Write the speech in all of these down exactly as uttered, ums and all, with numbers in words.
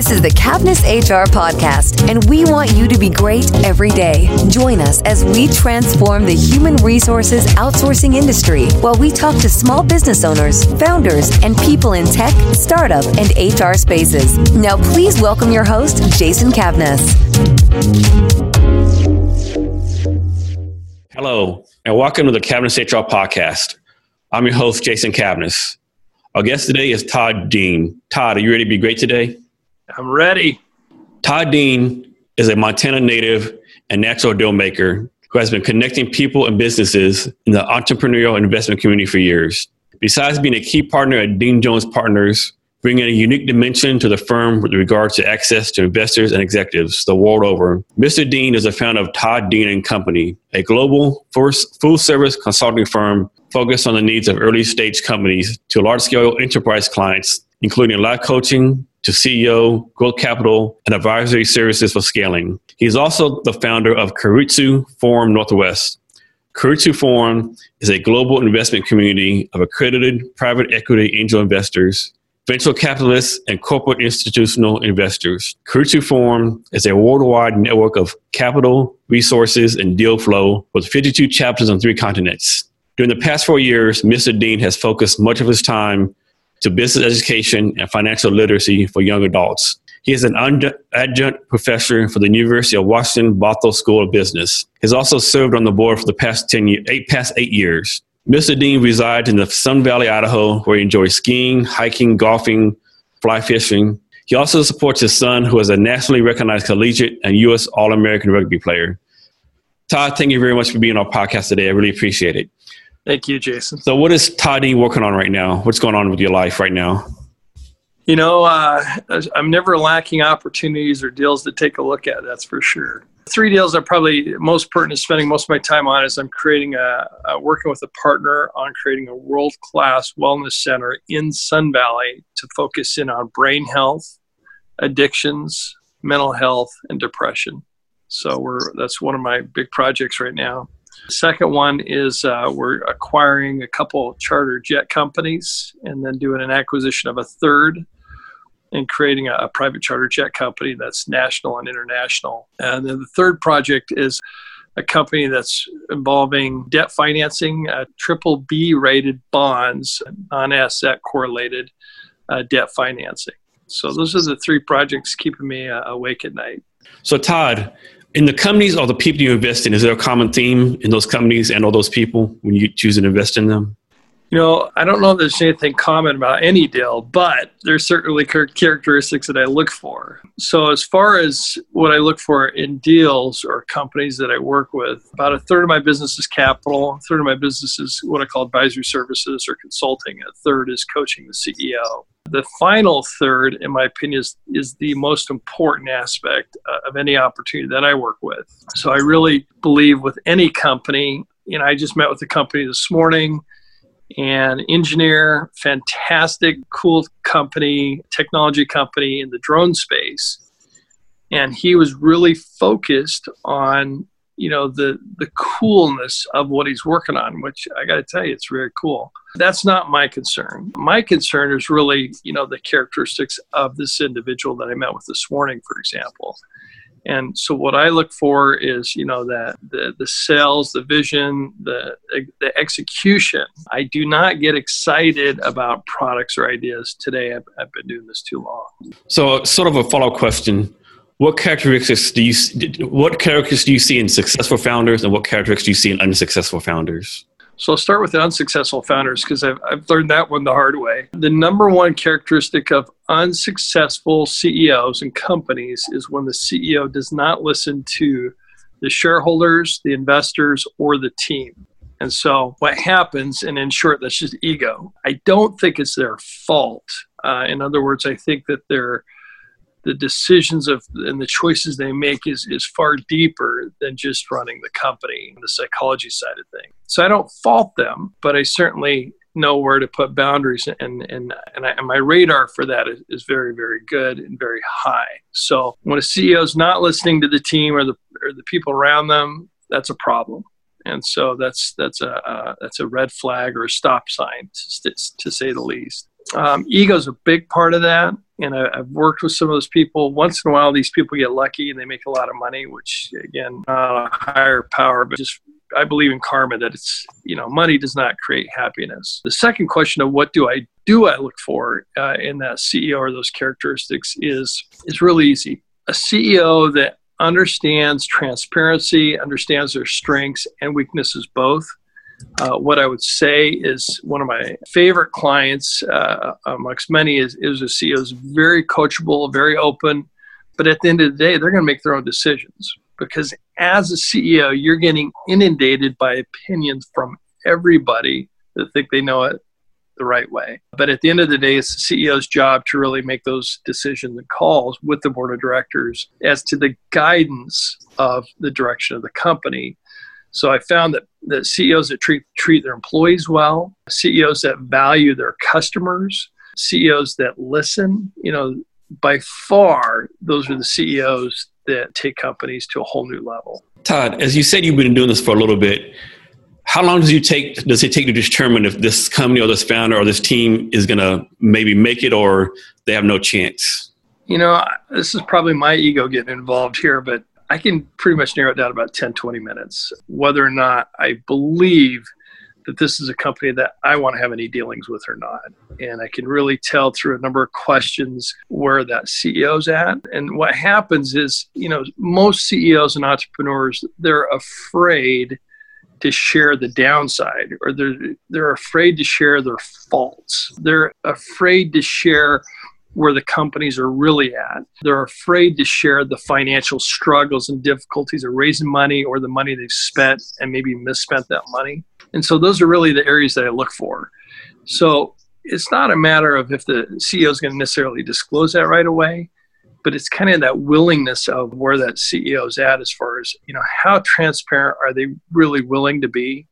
This is the Cavness H R Podcast, and we want you to be great every day. Join us as we transform the human resources outsourcing industry while we talk to small business owners, founders, and people in tech, startup, and H R spaces. Now, please welcome your host, Jason Cavness. Hello, and welcome to the Cavness H R Podcast. I'm your host, Jason Cavness. Our guest today is Todd Dean. Todd, are you ready to be great today? I'm ready. Todd Dean is a Montana native and natural deal maker who has been connecting people and businesses in the entrepreneurial and investment community for years. Besides being a key partner at Dean Jones Partners, bringing a unique dimension to the firm with regards to access to investors and executives the world over, Mister Dean is the founder of Todd Dean and Company, a global full-service consulting firm focused on the needs of early-stage companies to large-scale enterprise clients, including life coaching to C E O, growth capital, and advisory services for scaling. He is also the founder of Keiretsu Forum Northwest. Keiretsu Forum is a global investment community of accredited private equity angel investors, venture capitalists, and corporate institutional investors. Keiretsu Forum is a worldwide network of capital, resources, and deal flow with fifty-two chapters on three continents. During the past four years, Mister Dean has focused much of his time to business education and financial literacy for young adults. He is an adjunct professor for the University of Washington Bothell School of Business. He has also served on the board for the past ten years, eight, past eight years. Mister Dean resides in the Sun Valley, Idaho, where he enjoys skiing, hiking, golfing, fly fishing. He also supports his son, who is a nationally recognized collegiate and U S All-American rugby player. Todd, thank you very much for being on our podcast today. I really appreciate it. Thank you, Jason. So what is Todd Dean working on right now? What's going on with your life right now? You know, uh, I'm never lacking opportunities or deals to take a look at, that's for sure. Three deals I'm probably most pertinent to spending most of my time on is I'm creating a, a working with a partner on creating a world-class wellness center in Sun Valley to focus in on brain health, addictions, mental health, and depression. So we're that's one of my big projects right now. The second one is uh, we're acquiring a couple charter jet companies and then doing an acquisition of a third and creating a, a private charter jet company that's national and international. And then the third project is a company that's involving debt financing, uh, triple B rated bonds, non-asset correlated uh, debt financing. So those are the three projects keeping me uh, awake at night. So Todd, in the companies or the people you invest in, is there a common theme in those companies and all those people when you choose to invest in them? You know, I don't know if there's anything common about any deal, but there's certainly characteristics that I look for. So as far as what I look for in deals or companies that I work with, about a third of my business is capital, a third of my business is what I call advisory services or consulting, a third is coaching the C E O. The final third, in my opinion, is, is the most important aspect of any opportunity that I work with. So I really believe with any company, you know, I just met with a company this morning. An engineer, fantastic, cool company, technology company in the drone space. And he was really focused on, you know, the the coolness of what he's working on, which I got to tell you, it's very cool. That's not my concern. My concern is really, you know, the characteristics of this individual that I met with this morning, for example. And so what I look for is, you know, that the the sales, the vision, the the execution. I do not get excited about products or ideas today. I've, I've been doing this too long. So sort of a follow-up question. What characteristics do you what characteristics do you see in successful founders and what characteristics do you see in unsuccessful founders? So I'll start with the unsuccessful founders because I've, I've learned that one the hard way. The number one characteristic of unsuccessful C E Os and companies is when the C E O does not listen to the shareholders, the investors, or the team. And so what happens, and in short, that's just ego. I don't think it's their fault. Uh, in other words, I think that they're the decisions of and the choices they make is, is far deeper than just running the company and the psychology side of things. So I don't fault them, but I certainly know where to put boundaries. And and and, I, and my radar for that is, is very, very good and very high. So when a C E O is not listening to the team or the or the people around them, that's a problem. And so that's that's a uh, that's a red flag or a stop sign, to, to say the least. Um, ego is a big part of that. And I, I've worked with some of those people. Once in a while, these people get lucky and they make a lot of money, which, again, not a higher power, but just I believe in karma, that it's, you know, money does not create happiness. The second question of what do I do I look for uh, in that C E O or those characteristics is, is really easy. A C E O that understands transparency, understands their strengths and weaknesses both. Uh, what I would say is one of my favorite clients uh, amongst many is, is a C E O who's very coachable, very open, but at the end of the day, they're going to make their own decisions, because as a C E O, you're getting inundated by opinions from everybody that think they know it the right way. But at the end of the day, it's the C E O's job to really make those decisions and calls with the board of directors as to the guidance of the direction of the company. So I found that the C E Os that treat, treat their employees well, C E Os that value their customers, C E Os that listen, you know, by far, those are the C E Os that take companies to a whole new level. Todd, as you said, you've been doing this for a little bit. How long does you take, does it take to determine if this company or this founder or this team is going to maybe make it or they have no chance? You know, this is probably my ego getting involved here, but I can pretty much narrow it down about ten, twenty minutes, whether or not I believe that this is a company that I want to have any dealings with or not. And I can really tell through a number of questions where that C E O's at. And what happens is, you know, most C E Os and entrepreneurs, they're afraid to share the downside, or they're, they're afraid to share their faults. They're afraid to share where the companies are really at. They're afraid to share the financial struggles and difficulties of raising money or the money they've spent and maybe misspent that money. And so those are really the areas that I look for. So it's not a matter of if the C E O is going to necessarily disclose that right away, but it's kind of that willingness of where that C E O is at as far as, you know, how transparent are they really willing to be?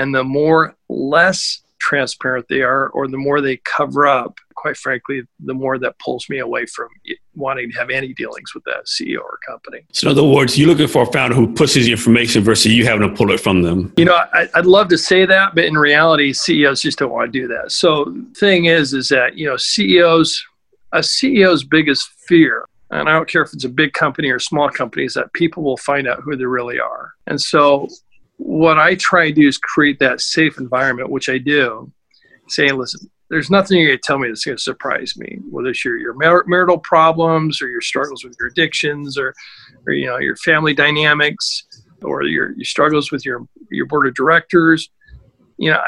And the more less transparent they are, or the more they cover up, quite frankly, the more that pulls me away from wanting to have any dealings with that C E O or company. So in other words, you're looking for a founder who pushes the information versus you having to pull it from them. You know, I, I'd love to say that, but in reality, C E Os just don't want to do that. So the thing is, is that, you know, C E Os, a C E O's biggest fear, and I don't care if it's a big company or small company, is that people will find out who they really are. And so what I try to do is create that safe environment, which I do, saying, listen, there's nothing you're going to tell me that's going to surprise me, whether it's your, your mar- marital problems or your struggles with your addictions or, or you know, your family dynamics or your, your struggles with your, your board of directors. You know,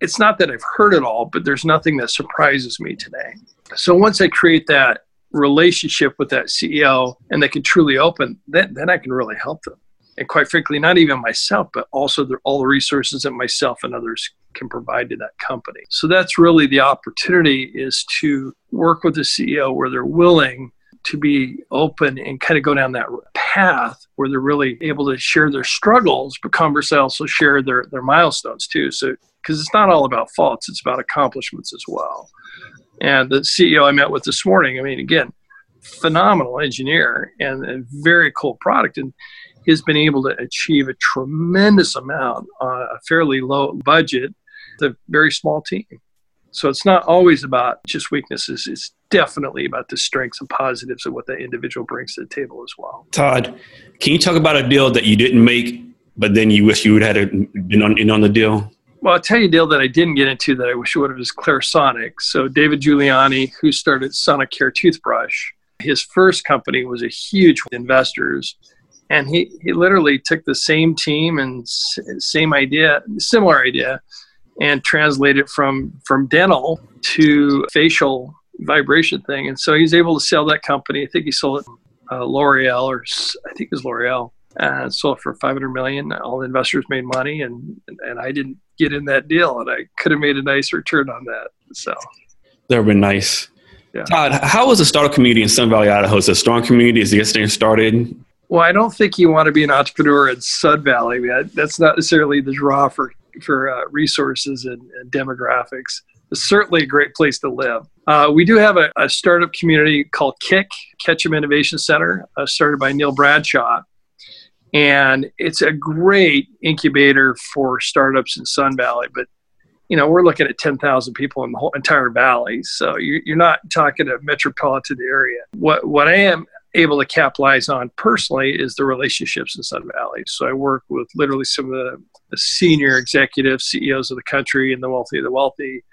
it's not that I've heard it all, but there's nothing that surprises me today. So once I create that relationship with that C E O and they can truly open, then, then I can really help them. And quite frankly, not even myself, but also the, all the resources that myself and others can provide to that company. So that's really the opportunity, is to work with the C E O where they're willing to be open and kind of go down that path where they're really able to share their struggles, but conversely also share their, their milestones too. So, because it's not all about faults, it's about accomplishments as well. And the C E O I met with this morning, I mean, again, phenomenal engineer and a very cool product. And he's been able to achieve a tremendous amount on a fairly low budget, with a very small team. So it's not always about just weaknesses. It's definitely about the strengths and positives of what that individual brings to the table as well. Todd, can you talk about a deal that you didn't make, but then you wish you would have been on, in on the deal? Well, I'll tell you a deal that I didn't get into that I wish I would have is Clarisonic. So David Giuliani, who started Sonicare Toothbrush, his first company was a huge investors. And he, he literally took the same team and s- same idea, similar idea, and translated from, from dental to facial vibration thing. And so he's able to sell that company. I think he sold it uh, L'Oreal, or I think it was L'Oreal, uh, sold it for five hundred million dollars. All the investors made money, and, and I didn't get in that deal. And I could have made a nice return on that. So that would have been nice. Yeah. Todd, how is the startup community in Sun Valley, Idaho? Is it a strong community? Is it getting started? Well, I don't think you want to be an entrepreneur in Sun Valley. That's not necessarily the draw for, for uh, resources and, and demographics. It's certainly a great place to live. Uh, we do have a, a startup community called K I C, Ketchum Innovation Center, uh, started by Neil Bradshaw. And it's a great incubator for startups in Sun Valley. But, you know, we're looking at ten thousand people in the whole entire valley. So you're not talking a metropolitan area. What what I am able to capitalize on personally is the relationships in Sun Valley. So I work with literally some of the, the senior executives, C E Os of the country, and the wealthy of the wealthy,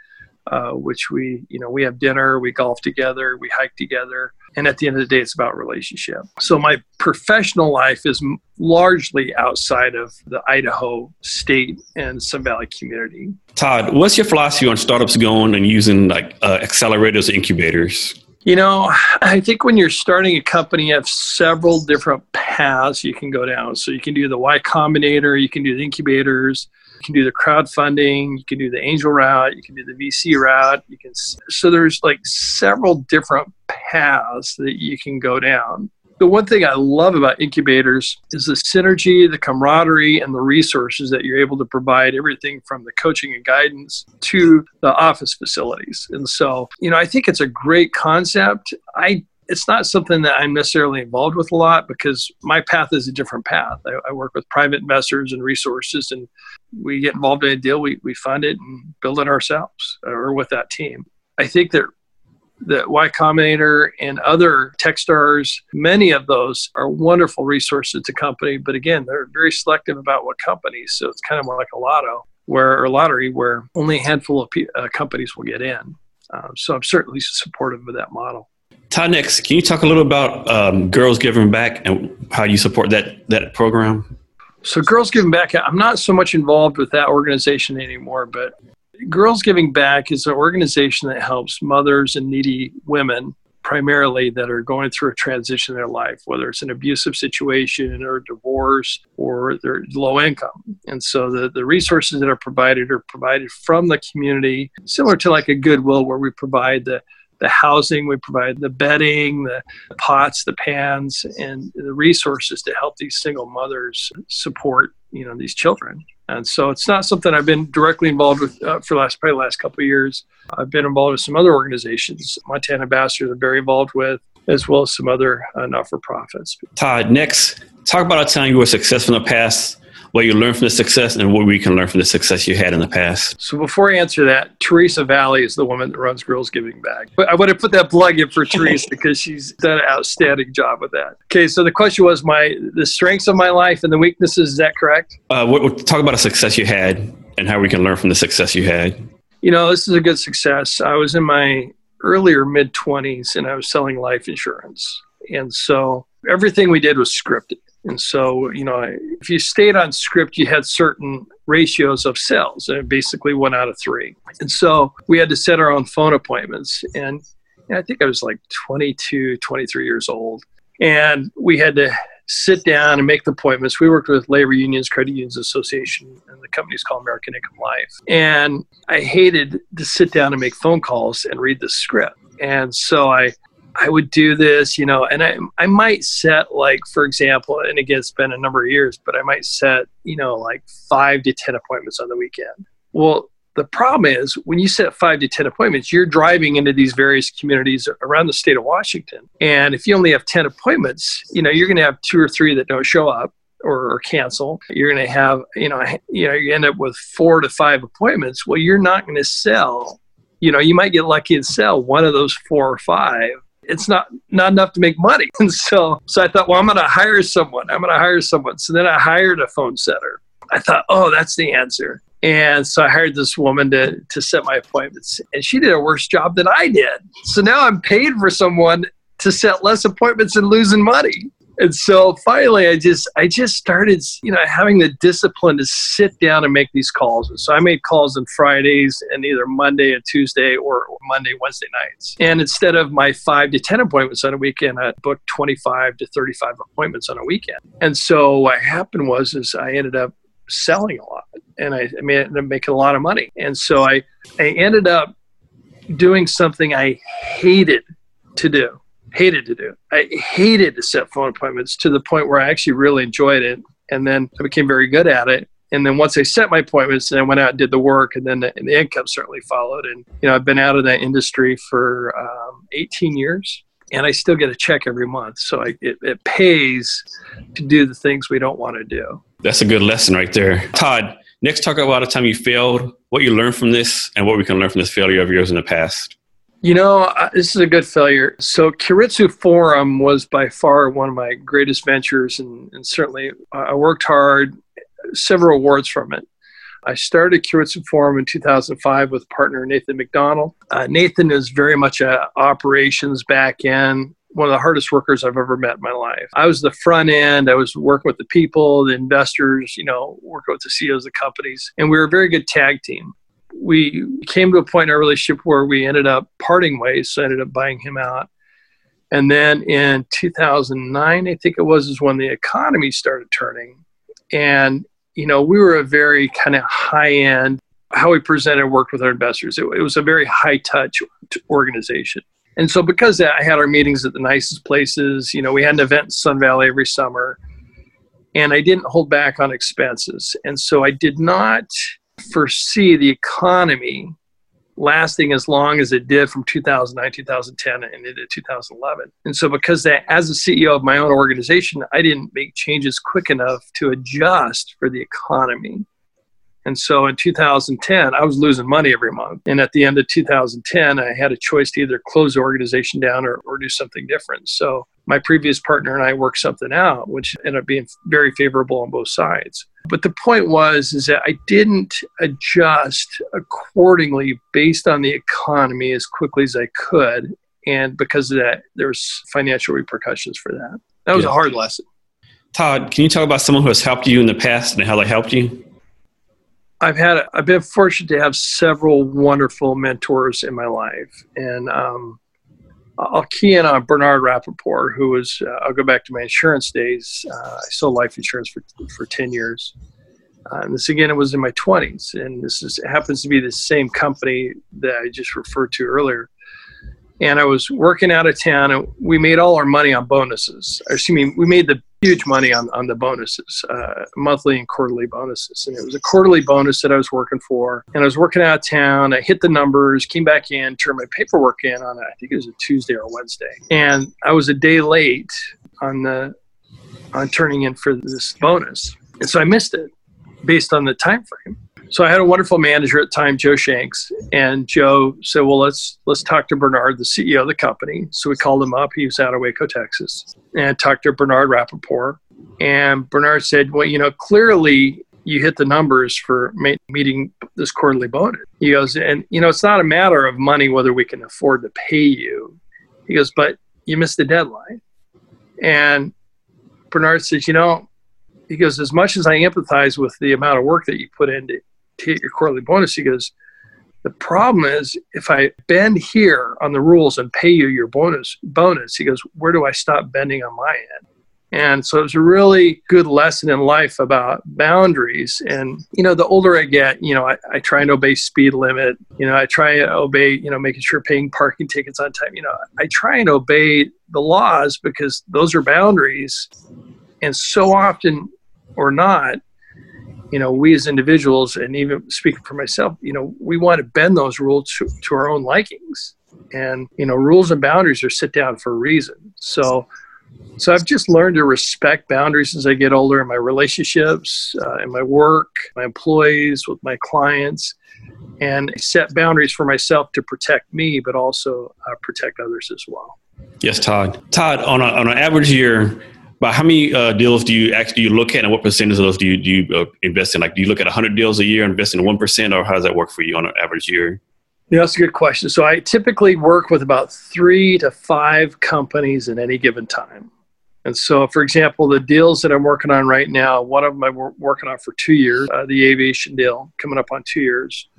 uh, which we, you know, we have dinner, we golf together, we hike together. And at the end of the day, it's about relationship. So my professional life is m- largely outside of the Idaho state and Sun Valley community. Todd, what's your philosophy on startups going and using like uh, accelerators and incubators? You know, I think when you're starting a company, you have several different paths you can go down. So you can do the Y Combinator, you can do the incubators, you can do the crowdfunding, you can do the angel route, you can do the V C route. You can so there's like several different paths that you can go down. The one thing I love about incubators is the synergy, the camaraderie, and the resources that you're able to provide, everything from the coaching and guidance to the office facilities. And so, you know, I think it's a great concept. I It's not something that I'm necessarily involved with a lot because my path is a different path. I, I work with private investors and resources, and we get involved in a deal, we, we fund it and build it ourselves or with that team. I think that that Y Combinator and other tech stars, many of those are wonderful resources to company. But again, they're very selective about what companies. So it's kind of more like a lotto where, or lottery where only a handful of pe- uh, companies will get in. Um, so I'm certainly supportive of that model. Todd, next, can you talk a little about um, Girls Giving Back and how you support that that program? So Girls Giving Back, I'm not so much involved with that organization anymore, but Girls Giving Back is an organization that helps mothers and needy women primarily that are going through a transition in their life, whether it's an abusive situation or divorce or they're low income. And so the, the resources that are provided are provided from the community, similar to like a Goodwill where we provide the the housing, we provide the bedding, the pots, the pans, and the resources to help these single mothers support, you know, these children. And so it's not something I've been directly involved with uh, for last probably the last couple of years. I've been involved with some other organizations. Montana Ambassadors, I'm very involved with, as well as some other uh, not-for-profits. Todd, next, talk about a time you were successful in the past, what you learned from the success, and what we can learn from the success you had in the past. So before I answer that, Teresa Valley is the woman that runs Girls Giving Back. But I want to put that plug in for Teresa because she's done an outstanding job with that. Okay, so the question was my the strengths of my life and the weaknesses. Is that correct? Uh, we'll, we'll talk about a success you had and how we can learn from the success you had. You know, this is a good success. I was in my earlier mid-twenties and I was selling life insurance. And so everything we did was scripted. And so, you know, if you stayed on script, you had certain ratios of sales, and basically one out of three. And so we had to set our own phone appointments. And I think I was like twenty-two, twenty-three years old. And we had to sit down and make the appointments. We worked with labor unions, credit unions association, and the company's called American Income Life. And I hated to sit down and make phone calls and read the script. And so I I would do this, you know, and I I might set like, for example, and again, it's been a number of years, but I might set, you know, like five to ten appointments on the weekend. Well, the problem is when you set five to ten appointments, you're driving into these various communities around the state of Washington. And if you only have ten appointments, you know, you're going to have two or three that don't show up or, or cancel. You're going to have, you know, you know, you end up with four to five appointments. Well, you're not going to sell, you know, you might get lucky and sell one of those four or five. It's not, not enough to make money. And so, so I thought, well, I'm going to hire someone. I'm going to hire someone. So then I hired a phone setter. I thought, oh, that's the answer. And so I hired this woman to, to set my appointments. And she did a worse job than I did. So now I'm paid for someone to set less appointments and losing money. And so finally, I just I just started, you know, having the discipline to sit down and make these calls. And so I made calls on Fridays and either Monday and Tuesday or Monday, Wednesday nights. And instead of my five to ten appointments on a weekend, I booked twenty-five to thirty-five appointments on a weekend. And so what happened was is I ended up selling a lot and I, I mean, I ended up making a lot of money. And so I, I ended up doing something I hated to do. Hated to do. I hated to set phone appointments to the point where I actually really enjoyed it. And then I became very good at it. And then once I set my appointments, then I went out and did the work, and then the, and the income certainly followed. And, you know, I've been out of that industry for um, eighteen years, and I still get a check every month. So I, it, it pays to do the things we don't want to do. That's a good lesson right there. Todd, Next, talk about a time you failed, what you learned from this, and what we can learn from this failure of yours in the past. You know, uh, this is a good failure. So Keiretsu Forum was by far one of my greatest ventures, and, and certainly uh, I worked hard, several awards from it. I started Keiretsu Forum in two thousand five with partner Nathan McDonald. Uh, Nathan is very much an operations back end, one of the hardest workers I've ever met in my life. I was the front end. I was working with the people, the investors, you know, working with the C E Os of the companies. And we were a very good tag team. We came to a point in our relationship where we ended up parting ways. So I ended up buying him out. And then in two thousand nine, I think it was, is when the economy started turning. And, you know, we were a very kind of high end, how we presented and worked with our investors. It, it was a very high touch organization. And so because of that, I had our meetings at the nicest places. You know, we had an event in Sun Valley every summer, and I didn't hold back on expenses. And so I did not foresee the economy lasting as long as it did from two thousand nine, two thousand ten, and into two thousand eleven. And so because that, as a C E O of my own organization, I didn't make changes quick enough to adjust for the economy. And so in two thousand ten, I was losing money every month. And at the end of two thousand ten, I had a choice to either close the organization down or, or do something different. So my previous partner and I worked something out, which ended up being very favorable on both sides. But the point was, is that I didn't adjust accordingly based on the economy as quickly as I could. And because of that, there was financial repercussions for that. That was yeah. a hard lesson. Todd, can you talk about someone who has helped you in the past and how they helped you? I've had, I've been fortunate to have several wonderful mentors in my life. And um, I'll key in on Bernard Rappaport, who was, uh, I'll go back to my insurance days. Uh, I sold life insurance for, for ten years. Uh, and this, again, it was in my twenties. And this is, it happens to be the same company that I just referred to earlier. And I was working out of town, and we made all our money on bonuses. Or, excuse me, we made the huge money on, on the bonuses, uh, monthly and quarterly bonuses. And it was a quarterly bonus that I was working for. And I was working out of town. I hit the numbers, came back in, turned my paperwork in on, a, I think it was a Tuesday or Wednesday. And I was a day late on, the, on turning in for this bonus. And so I missed it based on the time frame. So I had a wonderful manager at the time, Joe Shanks, and Joe said, well, let's let's talk to Bernard, the C E O of the company. So we called him up. He was out of Waco, Texas, and talked to Bernard Rappaport. And Bernard said, well, you know, clearly you hit the numbers for ma- meeting this quarterly bonus. He goes, and, you know, it's not a matter of money, whether we can afford to pay you. He goes, but you missed the deadline. And Bernard says, you know, he goes, as much as I empathize with the amount of work that you put into to hit your quarterly bonus, he goes, the problem is if I bend here on the rules and pay you your bonus, bonus, he goes, where do I stop bending on my end? And so it was a really good lesson in life about boundaries. And, you know, the older I get, you know, I, I try and obey speed limit. You know, I try and obey, you know, making sure paying parking tickets on time. You know, I try and obey the laws because those are boundaries. And so often or not, you know, we as individuals, and even speaking for myself, you know, we want to bend those rules to, to our own likings. And, you know, rules and boundaries are set down for a reason. So, so I've just learned to respect boundaries as I get older in my relationships, uh, in my work, my employees, with my clients, and set boundaries for myself to protect me, but also uh, protect others as well. Yes, Todd. Todd, on, a, on an average year, but how many uh, deals do you actually do you look at, and what percentage of those do you, do you uh, invest in? Like, do you look at one hundred deals a year, invest in one percent, or how does that work for you on an average year? Yeah, that's a good question. So I typically work with about three to five companies at any given time. And so, for example, the deals that I'm working on right now, one of them I'm working on for two years, uh, the aviation deal coming up on two years.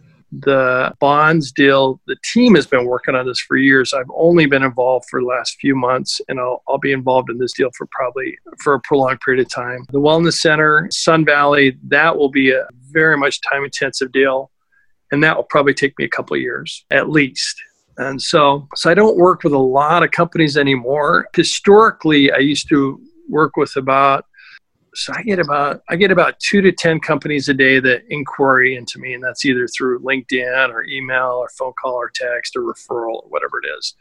The bonds deal, the team has been working on this for years. I've only been involved for the last few months, and I'll, I'll be involved in this deal for probably for a prolonged period of time. The Wellness Center, Sun Valley, that will be a very much time-intensive deal, and that will probably take me a couple of years at least. And so, so I don't work with a lot of companies anymore. Historically, I used to work with about So I get about I get about two to ten companies a day that inquiry into me, and that's either through LinkedIn or email or phone call or text or referral or whatever it is.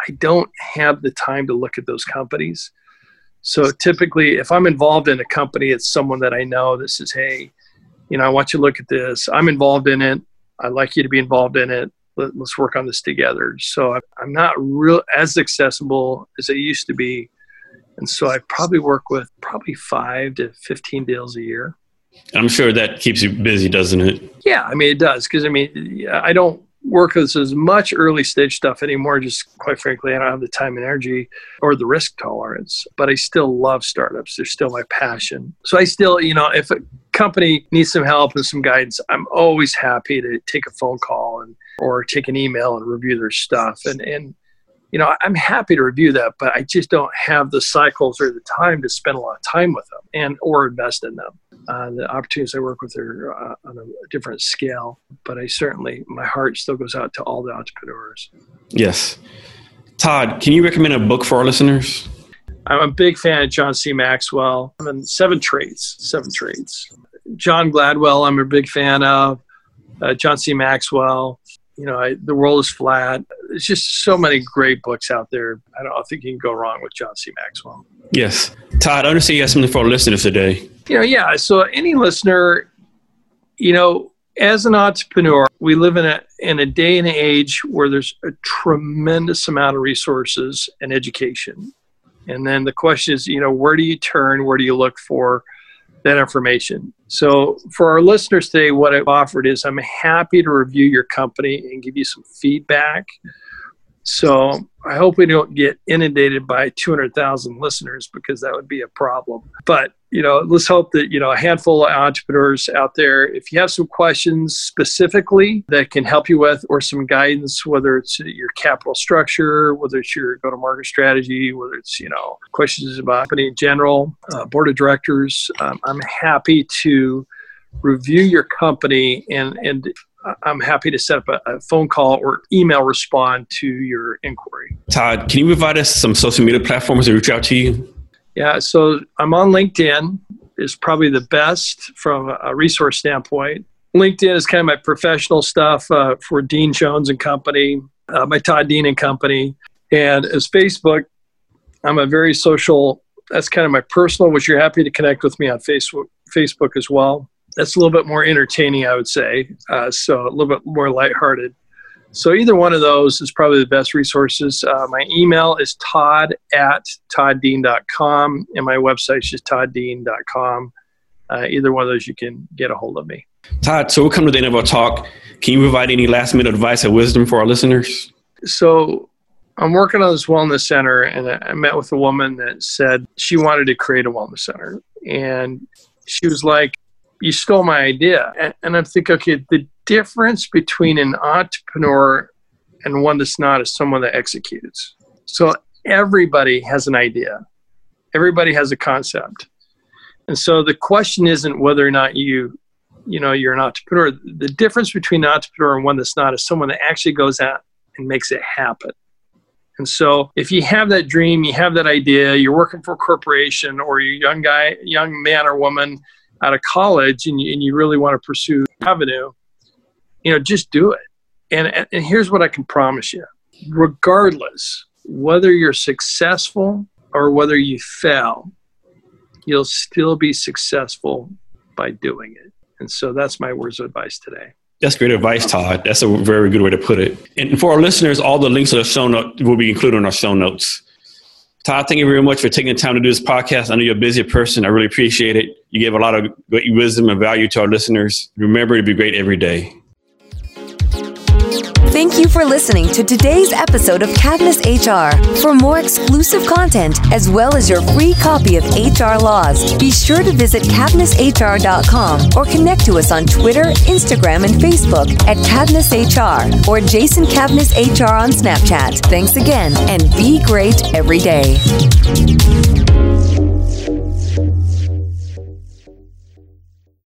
I don't have the time to look at those companies. So typically, if I'm involved in a company, it's someone that I know that says, hey, you know, I want you to look at this. I'm involved in it. I'd like you to be involved in it. Let, let's work on this together. So I'm not real as accessible as I used to be. And so I probably work with probably five to fifteen deals a year. I'm sure that keeps you busy, doesn't it? Yeah, I mean, it does. Because, I mean, I don't work with as much early stage stuff anymore. Just quite frankly, I don't have the time and energy or the risk tolerance. But I still love startups. They're still my passion. So I still, you know, if a company needs some help and some guidance, I'm always happy to take a phone call and or take an email and review their stuff. And, and you know, I'm happy to review that, but I just don't have the cycles or the time to spend a lot of time with them and or invest in them. Uh, the opportunities I work with are uh, on a different scale, but I certainly, my heart still goes out to all the entrepreneurs. Yes. Todd, can you recommend a book for our listeners? I'm a big fan of John C. Maxwell. I'm in Seven Traits, Seven Traits. John Gladwell, I'm a big fan of. Uh, John C. Maxwell. You know, I, The World is Flat. There's just so many great books out there. I don't think you can go wrong with John C. Maxwell. Yes. Todd, I understand you have something for our listeners today. You know, yeah. So any listener, you know, as an entrepreneur, we live in a in a day and age where there's a tremendous amount of resources and education. And then the question is, you know, where do you turn? Where do you look for that information? So for our listeners today, what I've offered is I'm happy to review your company and give you some feedback. So I hope we don't get inundated by two hundred thousand listeners, because that would be a problem. But, you know, let's hope that, you know, a handful of entrepreneurs out there, if you have some questions specifically that can help you with, or some guidance, whether it's your capital structure, whether it's your go-to-market strategy, whether it's, you know, questions about company in general, uh, board of directors, um, I'm happy to review your company, and, and I'm happy to set up a, a phone call or email respond to your inquiry. Todd, can you provide us some social media platforms to reach out to you? Yeah, so I'm on LinkedIn. It's probably the best from a resource standpoint. LinkedIn is kind of my professional stuff uh, for Dean Jones and Company, uh, my Todd Dean and Company. And as Facebook, I'm a very social, that's kind of my personal, which you're happy to connect with me on Facebook, Facebook as well. That's a little bit more entertaining, I would say, uh, so a little bit more lighthearted. So either one of those is probably the best resources. Uh, my email is todd at todd dean dot com, and my website is just todd dean dot com. Uh, either one of those, you can get a hold of me. Todd, so we'll come to the end of our talk. Can you provide any last-minute advice or wisdom for our listeners? So I'm working on this wellness center, and I met with a woman that said she wanted to create a wellness center. And she was like, you stole my idea. And I think, okay, the difference between an entrepreneur and one that's not is someone that executes. So everybody has an idea. Everybody has a concept. And so the question isn't whether or not you, you know, you're an entrepreneur. The difference between an entrepreneur and one that's not is someone that actually goes out and makes it happen. And so if you have that dream, you have that idea, you're working for a corporation, or you're a young guy, young man or woman out of college, and you, and you really want to pursue avenue, you know, just do it. And, and here's what I can promise you. Regardless, whether you're successful or whether you fail, you'll still be successful by doing it. And so that's my words of advice today. That's great advice, Todd. That's a very good way to put it. And for our listeners, all the links to the show notes will be included in our show notes. Todd, thank you very much for taking the time to do this podcast. I know you're a busy person. I really appreciate it. You gave a lot of great wisdom and value to our listeners. Remember to be great every day. Thank you for listening to today's episode of Cavness H R. For more exclusive content, as well as your free copy of H R Laws, be sure to visit cavness h r dot com or connect to us on Twitter, Instagram, and Facebook at Cavness H R or Jason Cavness H R on Snapchat. Thanks again, and be great every day.